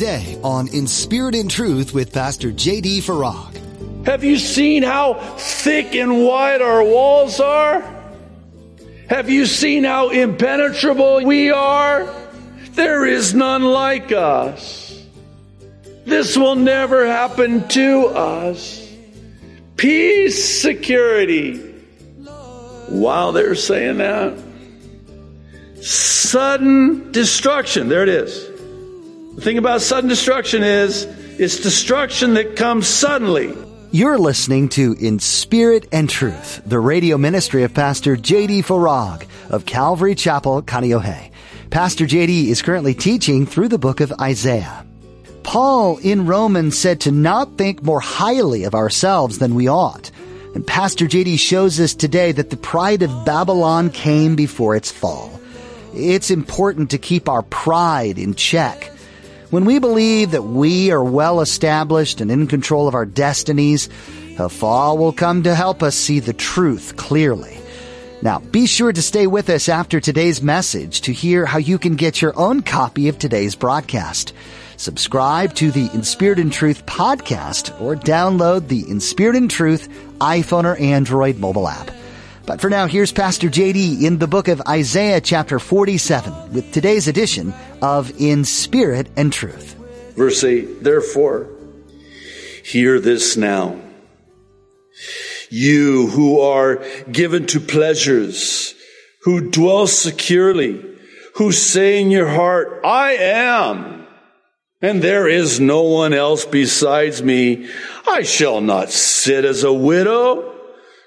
today on In Spirit and Truth with Pastor JD Farag. Have you seen how thick and wide our walls are? Have you seen how impenetrable we are? There is none like us. This will never happen to us. Peace, security. While they're saying that, sudden destruction. There it is. The thing about sudden destruction is, it's destruction that comes suddenly. You're listening to In Spirit and Truth, the radio ministry of Pastor JD Farag of Calvary Chapel, Kaneohe. Pastor JD is currently teaching through the book of Isaiah. Paul in Romans said to not think more highly of ourselves than we ought. And Pastor JD shows us today that the pride of Babylon came before its fall. It's important to keep our pride in check. When we believe that we are well established and in control of our destinies, a fall will come to help us see the truth clearly. Now, be sure to stay with us after today's message to hear how you can get your own copy of today's broadcast. Subscribe to the In Spirit and Truth podcast or download the In Spirit and Truth iPhone or Android mobile app. But for now, here's Pastor JD in the book of Isaiah chapter 47 with today's edition of In Spirit and Truth. Verse 8, therefore, hear this now. You who are given to pleasures, who dwell securely, who say in your heart, I am, and there is no one else besides me. I shall not sit as a widow,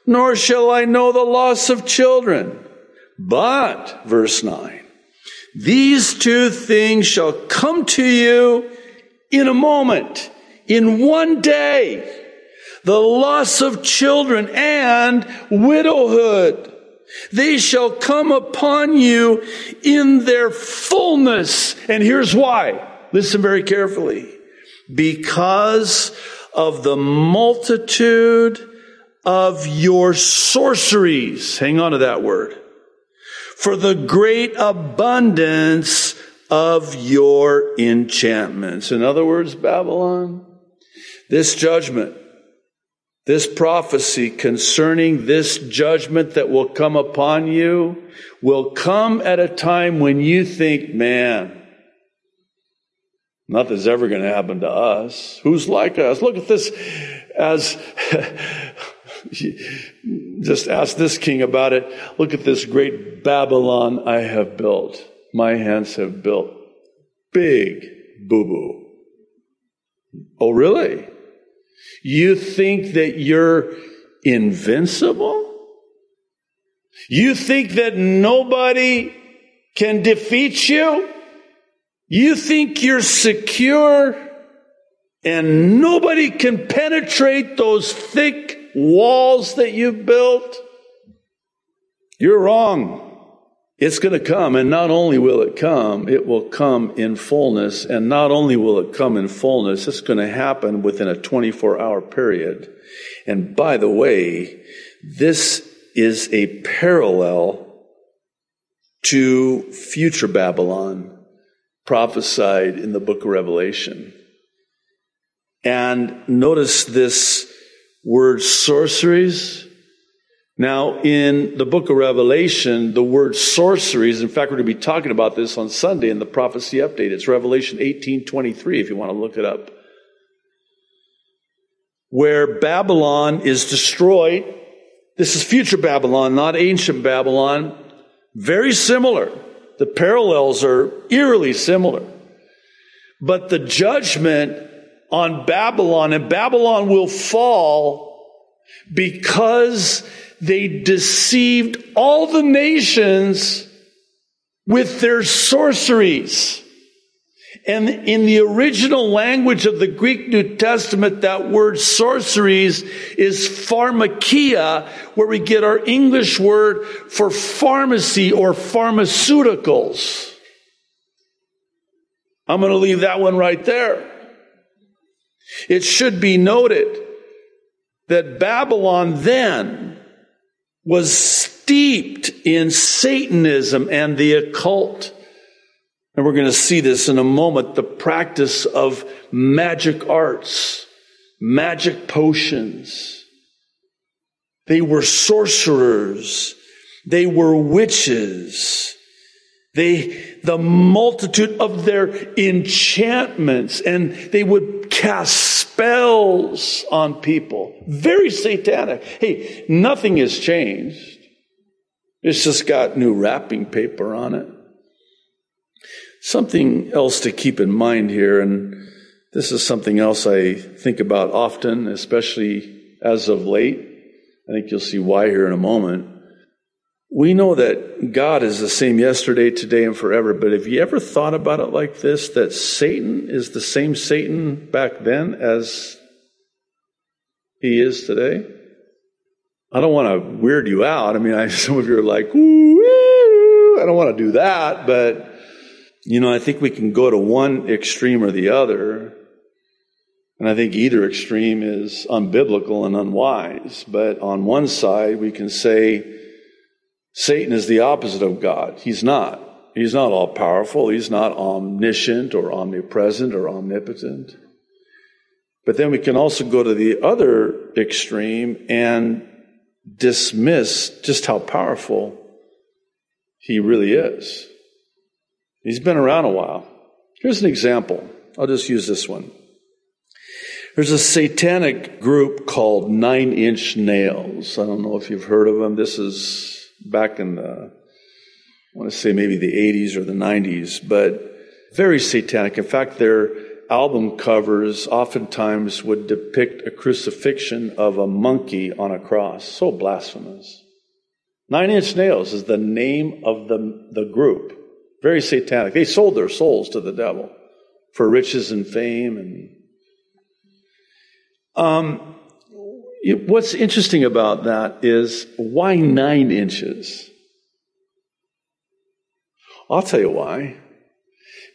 nor shall I know the loss of children. But, verse 9, these two things shall come to you in a moment, in one day, the loss of children and widowhood. They shall come upon you in their fullness. And here's why. Listen very carefully. Because of the multitude of your sorceries. Hang on to that word. For the great abundance of your enchantments. In other words, Babylon, this judgment, this prophecy concerning this judgment that will come upon you will come at a time when you think, man, nothing's ever going to happen to us. Who's like us? Look at this as, just ask this king about it. Look at this great Babylon I have built. My hands have built. Big boo-boo. Oh, really? You think that you're invincible? You think that nobody can defeat you? You think you're secure and nobody can penetrate those thick walls that you've built? You're wrong. It's going to come, and not only will it come, it will come in fullness, and not only will it come in fullness, it's going to happen within a 24-hour period. And by the way, this is a parallel to future Babylon, prophesied in the book of Revelation. And notice this word sorceries. Now, in the book of Revelation, the word sorceries, in fact, we're going to be talking about this on Sunday in the prophecy update. It's Revelation 18:23, if you want to look it up, where Babylon is destroyed. This is future Babylon, not ancient Babylon. Very similar. The parallels are eerily similar. But the judgment on Babylon, and Babylon will fall because they deceived all the nations with their sorceries. And in the original language of the Greek New Testament, that word sorceries is pharmakia, where we get our English word for pharmacy or pharmaceuticals. I'm going to leave that one right there. It should be noted that Babylon then was steeped in Satanism and the occult. And we're going to see this in a moment, the practice of magic arts, magic potions. They were sorcerers. They were witches. The multitude of their enchantments, and they would cast spells on people. Very satanic. Hey, nothing has changed. It's just got new wrapping paper on it. Something else to keep in mind here, and this is something else I think about often, especially as of late. I think you'll see why here in a moment. We know that God is the same yesterday, today, and forever, but have you ever thought about it like this, that Satan is the same Satan back then as he is today? I don't want to weird you out. I mean, some of you are like, ooh, I don't want to do that, but you know, I think we can go to one extreme or the other, and I think either extreme is unbiblical and unwise. But on one side, we can say Satan is the opposite of God. He's not. He's not all-powerful. He's not omniscient or omnipresent or omnipotent. But then we can also go to the other extreme and dismiss just how powerful he really is. He's been around a while. Here's an example. I'll just use this one. There's a satanic group called 9 Inch Nails. I don't know if you've heard of them. This is back in the, I want to say maybe the 80s or the 90s, but very satanic. In fact, their album covers oftentimes would depict a crucifixion of a monkey on a cross. So blasphemous. 9 Inch Nails is the name of the group. Very satanic. They sold their souls to the devil for riches and fame. And what's interesting about that is, why 9 inches? I'll tell you why.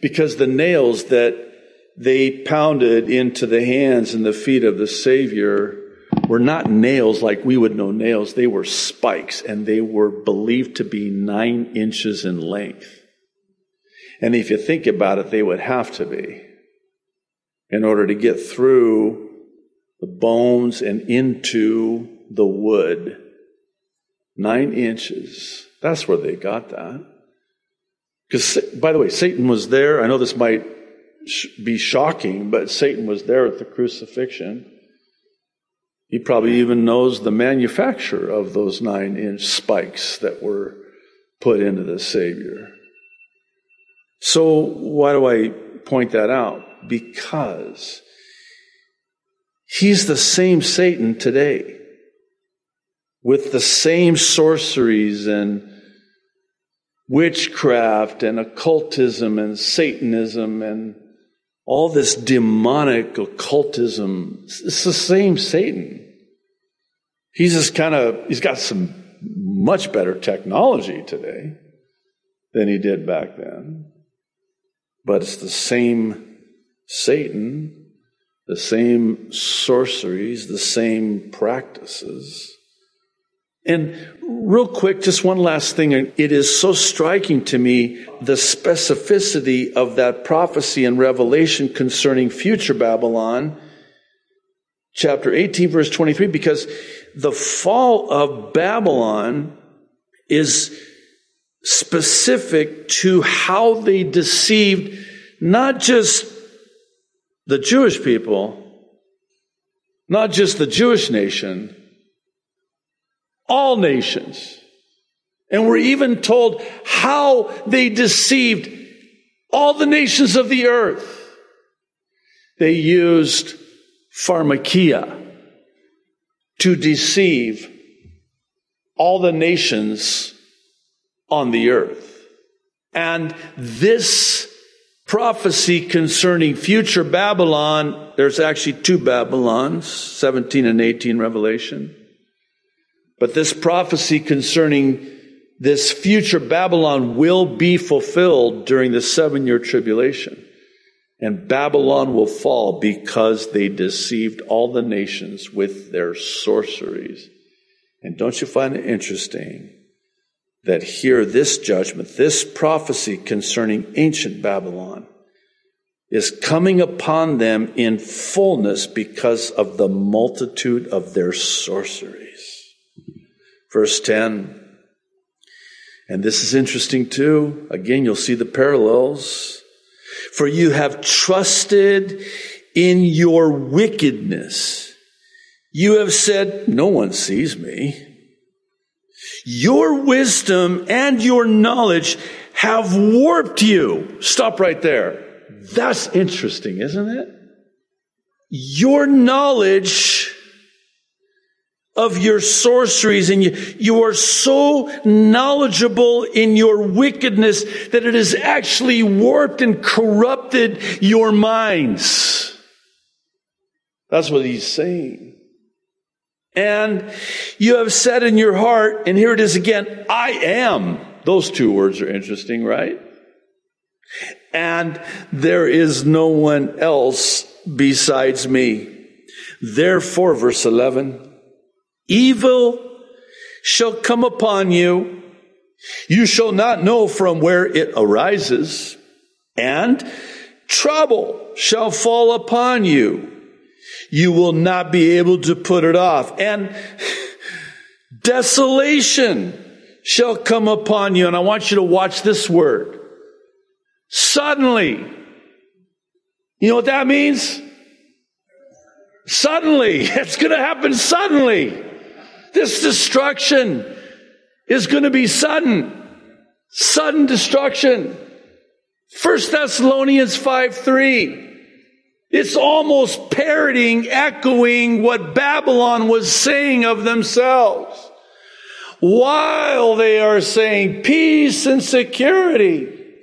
Because the nails that they pounded into the hands and the feet of the Savior were not nails like we would know nails. They were spikes, and they were believed to be 9 inches in length. And if you think about it, they would have to be in order to get through the bones and into the wood. 9 inches. That's where they got that. Because, by the way, Satan was there. I know this might be shocking, but Satan was there at the crucifixion. He probably even knows the manufacture of those 9-inch spikes that were put into the Savior. So why do I point that out? Because he's the same Satan today with the same sorceries and witchcraft and occultism and Satanism and all this demonic occultism. It's the same Satan. He's got some much better technology today than he did back then. But it's the same Satan, the same sorceries, the same practices. And real quick, just one last thing. It is so striking to me, the specificity of that prophecy in Revelation concerning future Babylon, chapter 18, verse 23, because the fall of Babylon is specific to how they deceived not just the Jewish people, not just the Jewish nation, all nations. And we're even told how they deceived all the nations of the earth. They used pharmakia to deceive all the nations on the earth. And this prophecy concerning future Babylon, there's actually two Babylons, 17 and 18 Revelation. But this prophecy concerning this future Babylon will be fulfilled during the 7-year tribulation. And Babylon will fall because they deceived all the nations with their sorceries. And don't you find it interesting that hear this judgment, this prophecy concerning ancient Babylon, is coming upon them in fullness because of the multitude of their sorceries. Verse 10, and this is interesting too. Again, you'll see the parallels. For you have trusted in your wickedness. You have said, no one sees me. Your wisdom and your knowledge have warped you. Stop right there. That's interesting, isn't it? Your knowledge of your sorceries, and you are so knowledgeable in your wickedness that it has actually warped and corrupted your minds. That's what he's saying. And you have said in your heart, and here it is again, I am. Those two words are interesting, right? And there is no one else besides me. Therefore, verse 11, evil shall come upon you. You shall not know from where it arises. And trouble shall fall upon you. You will not be able to put it off. And desolation shall come upon you. And I want you to watch this word. Suddenly. You know what that means? Suddenly. It's going to happen suddenly. This destruction is going to be sudden. Sudden destruction. 1 Thessalonians 5:3. It's almost parroting, echoing what Babylon was saying of themselves. While they are saying peace and security,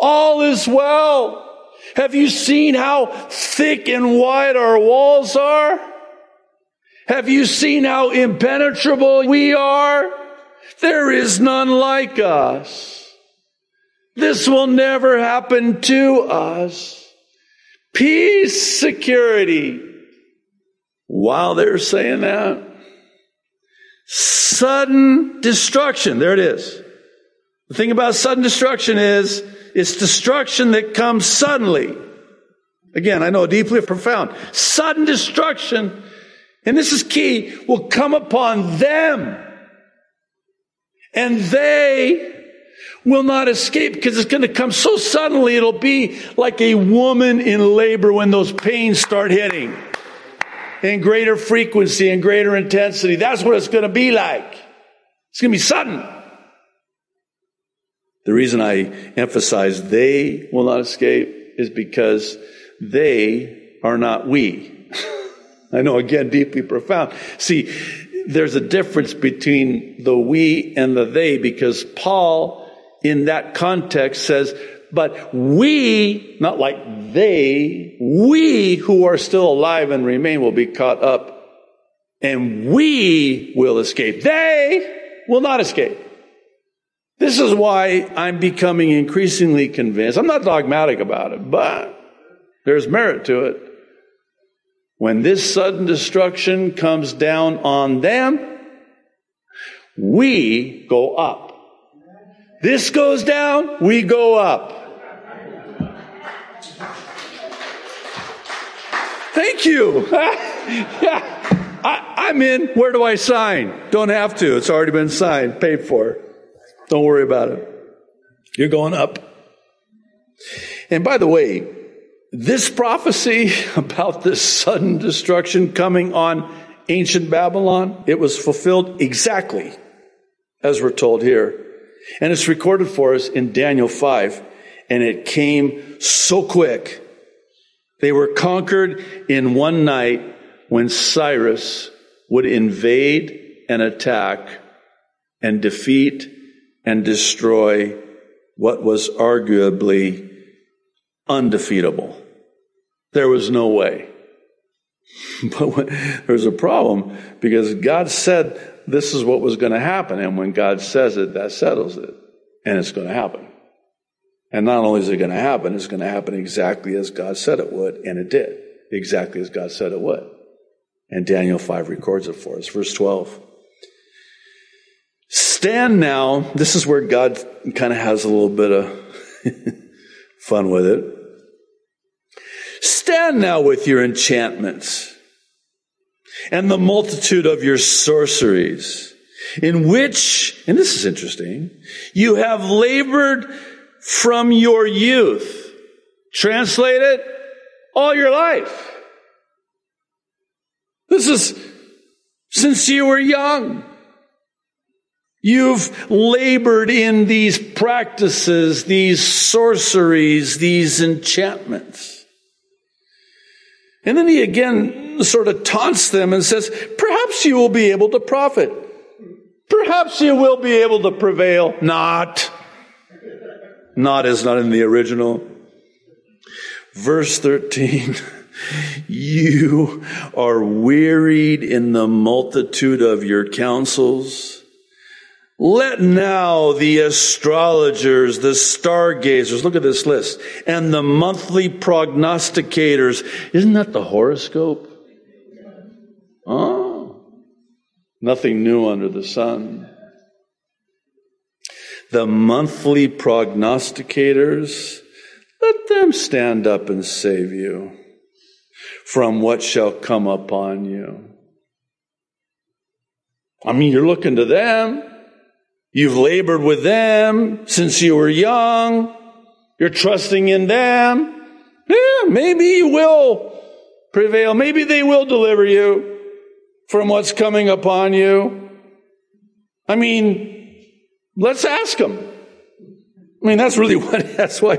all is well. Have you seen how thick and wide our walls are? Have you seen how impenetrable we are? There is none like us. This will never happen to us. Peace, security. While they're saying that, sudden destruction. There it is. The thing about sudden destruction is, it's destruction that comes suddenly. Again, I know, deeply profound. Sudden destruction, and this is key, will come upon them. And they will not escape, because it's going to come so suddenly, it'll be like a woman in labor when those pains start hitting in greater frequency and greater intensity. That's what it's going to be like. It's going to be sudden. The reason I emphasize they will not escape is because they are not we. I know, again, deeply profound. See, there's a difference between the we and the they, because Paul, in that context, says, but we, not like they, we who are still alive and remain will be caught up, and we will escape. They will not escape. This is why I'm becoming increasingly convinced. I'm not dogmatic about it, but there's merit to it. When this sudden destruction comes down on them, we go up. This goes down, we go up. Thank you. Yeah. I'm in. Where do I sign? Don't have to. It's already been signed, paid for. Don't worry about it. You're going up. And by the way, this prophecy about this sudden destruction coming on ancient Babylon, it was fulfilled exactly as we're told here. And it's recorded for us in Daniel 5. And it came so quick. They were conquered in one night when Cyrus would invade and attack and defeat and destroy what was arguably undefeatable. There was no way. But there's a problem, because God said this is what was going to happen. And when God says it, that settles it. And it's going to happen. And not only is it going to happen, it's going to happen exactly as God said it would. And it did. Exactly as God said it would. And Daniel 5 records it for us. Verse 12. Stand now. This is where God kind of has a little bit of fun with it. Stand now with your enchantments and the multitude of your sorceries, in which, and this is interesting, you have labored from your youth. Translate it, all your life. This is since you were young. You've labored in these practices, these sorceries, these enchantments. And then he again sort of taunts them and says, perhaps you will be able to profit. Perhaps you will be able to prevail. Not. Not is not in the original. Verse 13. You are wearied in the multitude of your counsels. Let now the astrologers, the stargazers, look at this list, and the monthly prognosticators. Isn't that the horoscope? Oh, nothing new under the sun. The monthly prognosticators, let them stand up and save you from what shall come upon you. I mean, you're looking to them. You've labored with them since you were young. You're trusting in them. Yeah, maybe you will prevail. Maybe they will deliver you from what's coming upon you. I mean, let's ask them. I mean, that's really what, that's why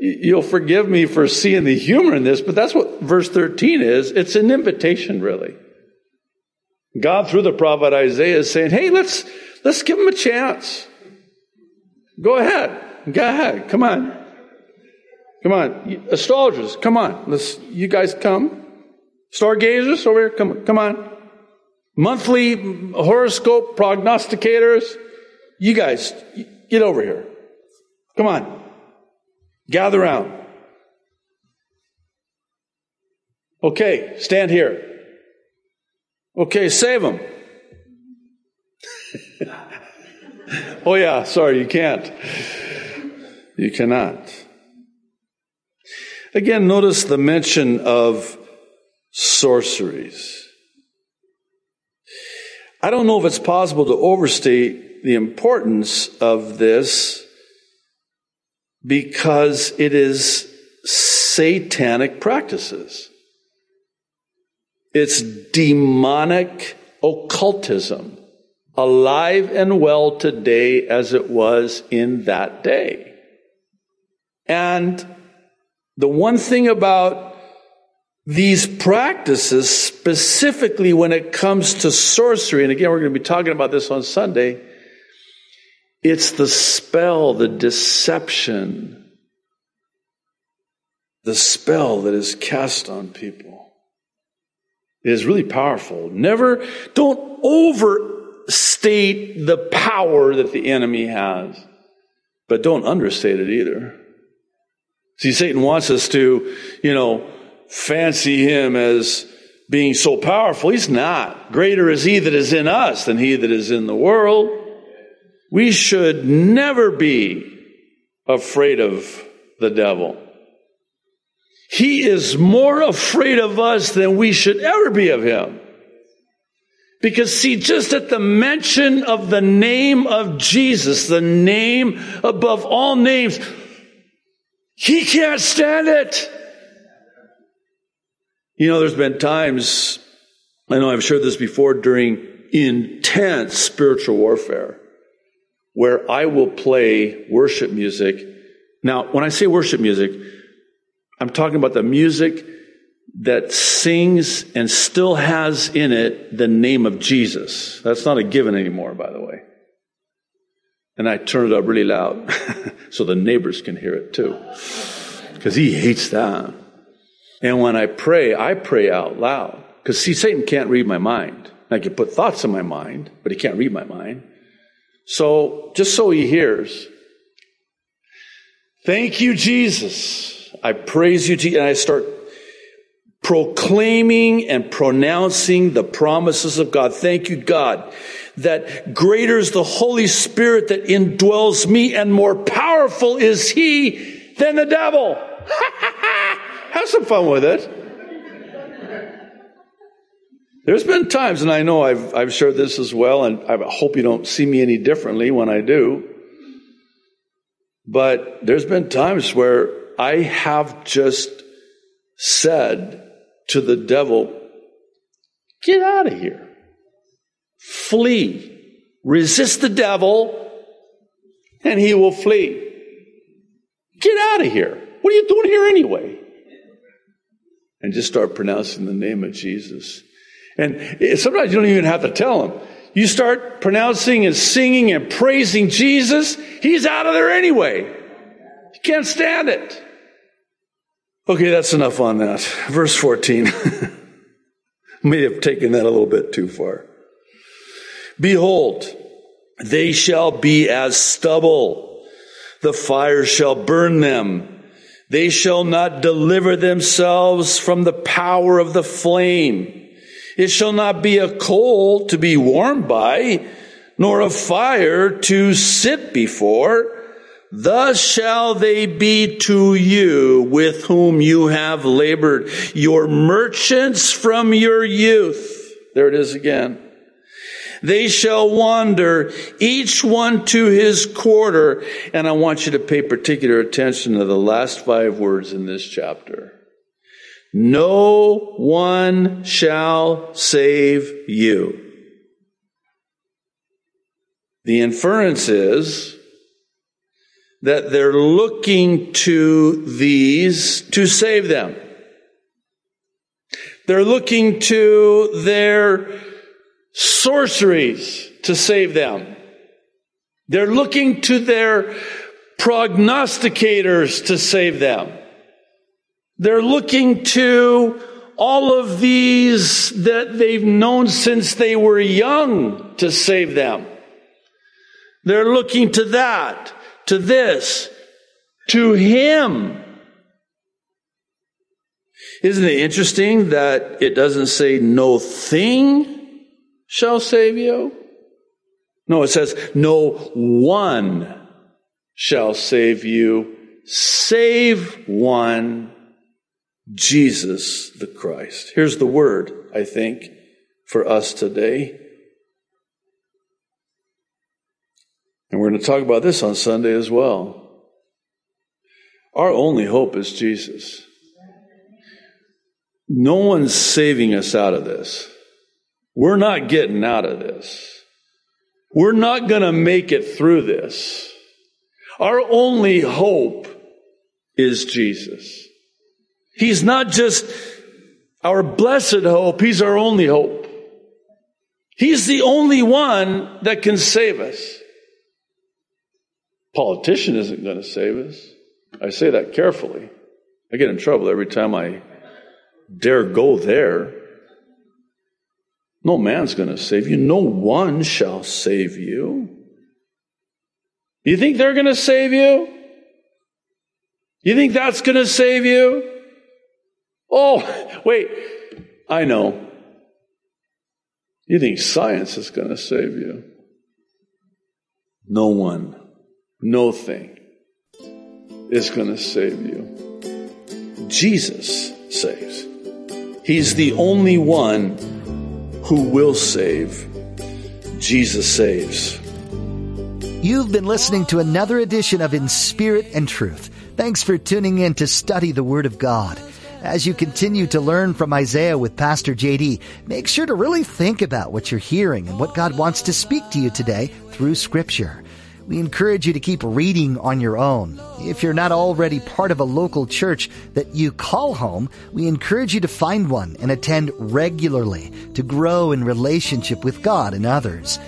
you'll forgive me for seeing the humor in this, but that's what verse 13 is. It's an invitation, really. God, through the prophet Isaiah, is saying, hey, let's give them a chance. Go ahead. Go ahead. Come on. Come on. Astrologers, come on. You guys come. Stargazers over here, come on. Monthly horoscope prognosticators, you guys, get over here. Come on. Gather round. Okay, stand here. Okay, save them. Oh yeah, sorry, you can't. You cannot. Again, notice the mention of sorceries. I don't know if it's possible to overstate the importance of this because it is satanic practices. It's demonic occultism, alive and well today as it was in that day. And the one thing about these practices, specifically when it comes to sorcery, and again, we're going to be talking about this on Sunday, it's the spell, the deception, the spell that is cast on people. It is really powerful. Don't overstate the power that the enemy has, but don't understate it either. See, Satan wants us to, fancy him as being so powerful. He's not. Greater is he that is in us than he that is in the world. We should never be afraid of the devil. He is more afraid of us than we should ever be of him. Because, see, just at the mention of the name of Jesus, the name above all names, he can't stand it. There's been times, I know I've shared this before, during intense spiritual warfare, where I will play worship music. Now, when I say worship music, I'm talking about the music that sings and still has in it the name of Jesus. That's not a given anymore, by the way. And I turn it up really loud so the neighbors can hear it too, because he hates that. And when I pray out loud. Because, see, Satan can't read my mind. I can put thoughts in my mind, but he can't read my mind. So, just so he hears, thank you, Jesus. I praise you, Jesus, and I start proclaiming and pronouncing the promises of God. Thank you, God, that greater is the Holy Spirit that indwells me, and more powerful is he than the devil. Have some fun with it. There's been times, and I know I've shared this as well, and I hope you don't see me any differently when I do, but there's been times where I have just said to the devil, get out of here. Flee. Resist the devil, and he will flee. Get out of here. What are you doing here anyway? And just start pronouncing the name of Jesus. And sometimes you don't even have to tell him. You start pronouncing and singing and praising Jesus, he's out of there anyway. You can't stand it. Okay, that's enough on that. Verse 14. May have taken that a little bit too far. Behold, they shall be as stubble. The fire shall burn them. They shall not deliver themselves from the power of the flame. It shall not be a coal to be warmed by, nor a fire to sit before. Thus shall they be to you with whom you have labored, your merchants from your youth. There it is again. They shall wander, each one to his quarter. And I want you to pay particular attention to the last five words in this chapter. No one shall save you. The inference is that they're looking to these to save them. They're looking to their sorceries to save them. They're looking to their prognosticators to save them. They're looking to all of these that they've known since they were young to save them. They're looking to that, to this, to him. Isn't it interesting that it doesn't say no thing shall save you? No, it says no one shall save you, save one, Jesus the Christ. Here's the word, I think, for us today. And we're going to talk about this on Sunday as well. Our only hope is Jesus. No one's saving us out of this. We're not getting out of this. We're not going to make it through this. Our only hope is Jesus. He's not just our blessed hope. He's our only hope. He's the only one that can save us. Politician isn't going to save us. I say that carefully. I get in trouble every time I dare go there. No man's going to save you. No one shall save you. You think they're going to save you? You think that's going to save you? Oh, wait, I know. You think science is going to save you? No one, no thing is going to save you. Jesus saves. He's the only one who will save. Jesus saves. You've been listening to another edition of In Spirit and Truth. Thanks for tuning in to study the Word of God. As you continue to learn from Isaiah with Pastor JD, make sure to really think about what you're hearing and what God wants to speak to you today through Scripture. We encourage you to keep reading on your own. If you're not already part of a local church that you call home, we encourage you to find one and attend regularly to grow in relationship with God and others.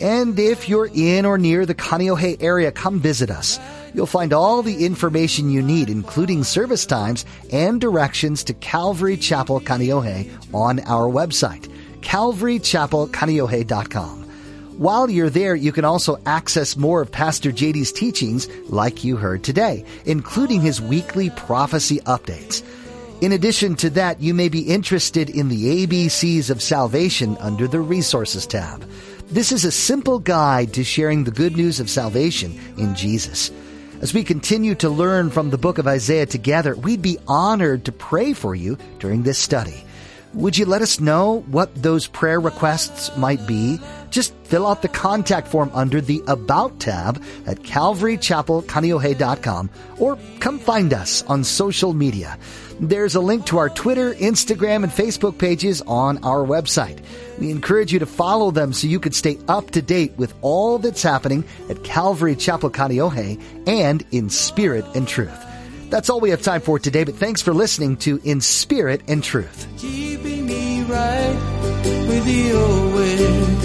And if you're in or near the Kaneohe area, come visit us. You'll find all the information you need, including service times and directions to Calvary Chapel Kaneohe on our website, calvarychapelkaneohe.com. While you're there, you can also access more of Pastor JD's teachings like you heard today, including his weekly prophecy updates. In addition to that, you may be interested in the ABCs of Salvation under the Resources tab. This is a simple guide to sharing the good news of salvation in Jesus. As we continue to learn from the book of Isaiah together, we'd be honored to pray for you during this study. Would you let us know what those prayer requests might be? Just fill out the contact form under the About tab at calvarychapelkaneohe.com, or come find us on social media. There's a link to our Twitter, Instagram, and Facebook pages on our website. We encourage you to follow them so you can stay up to date with all that's happening at Calvary Chapel Kaneohe and In Spirit and Truth. That's all we have time for today, but thanks for listening to In Spirit and Truth. Keeping me right with you always.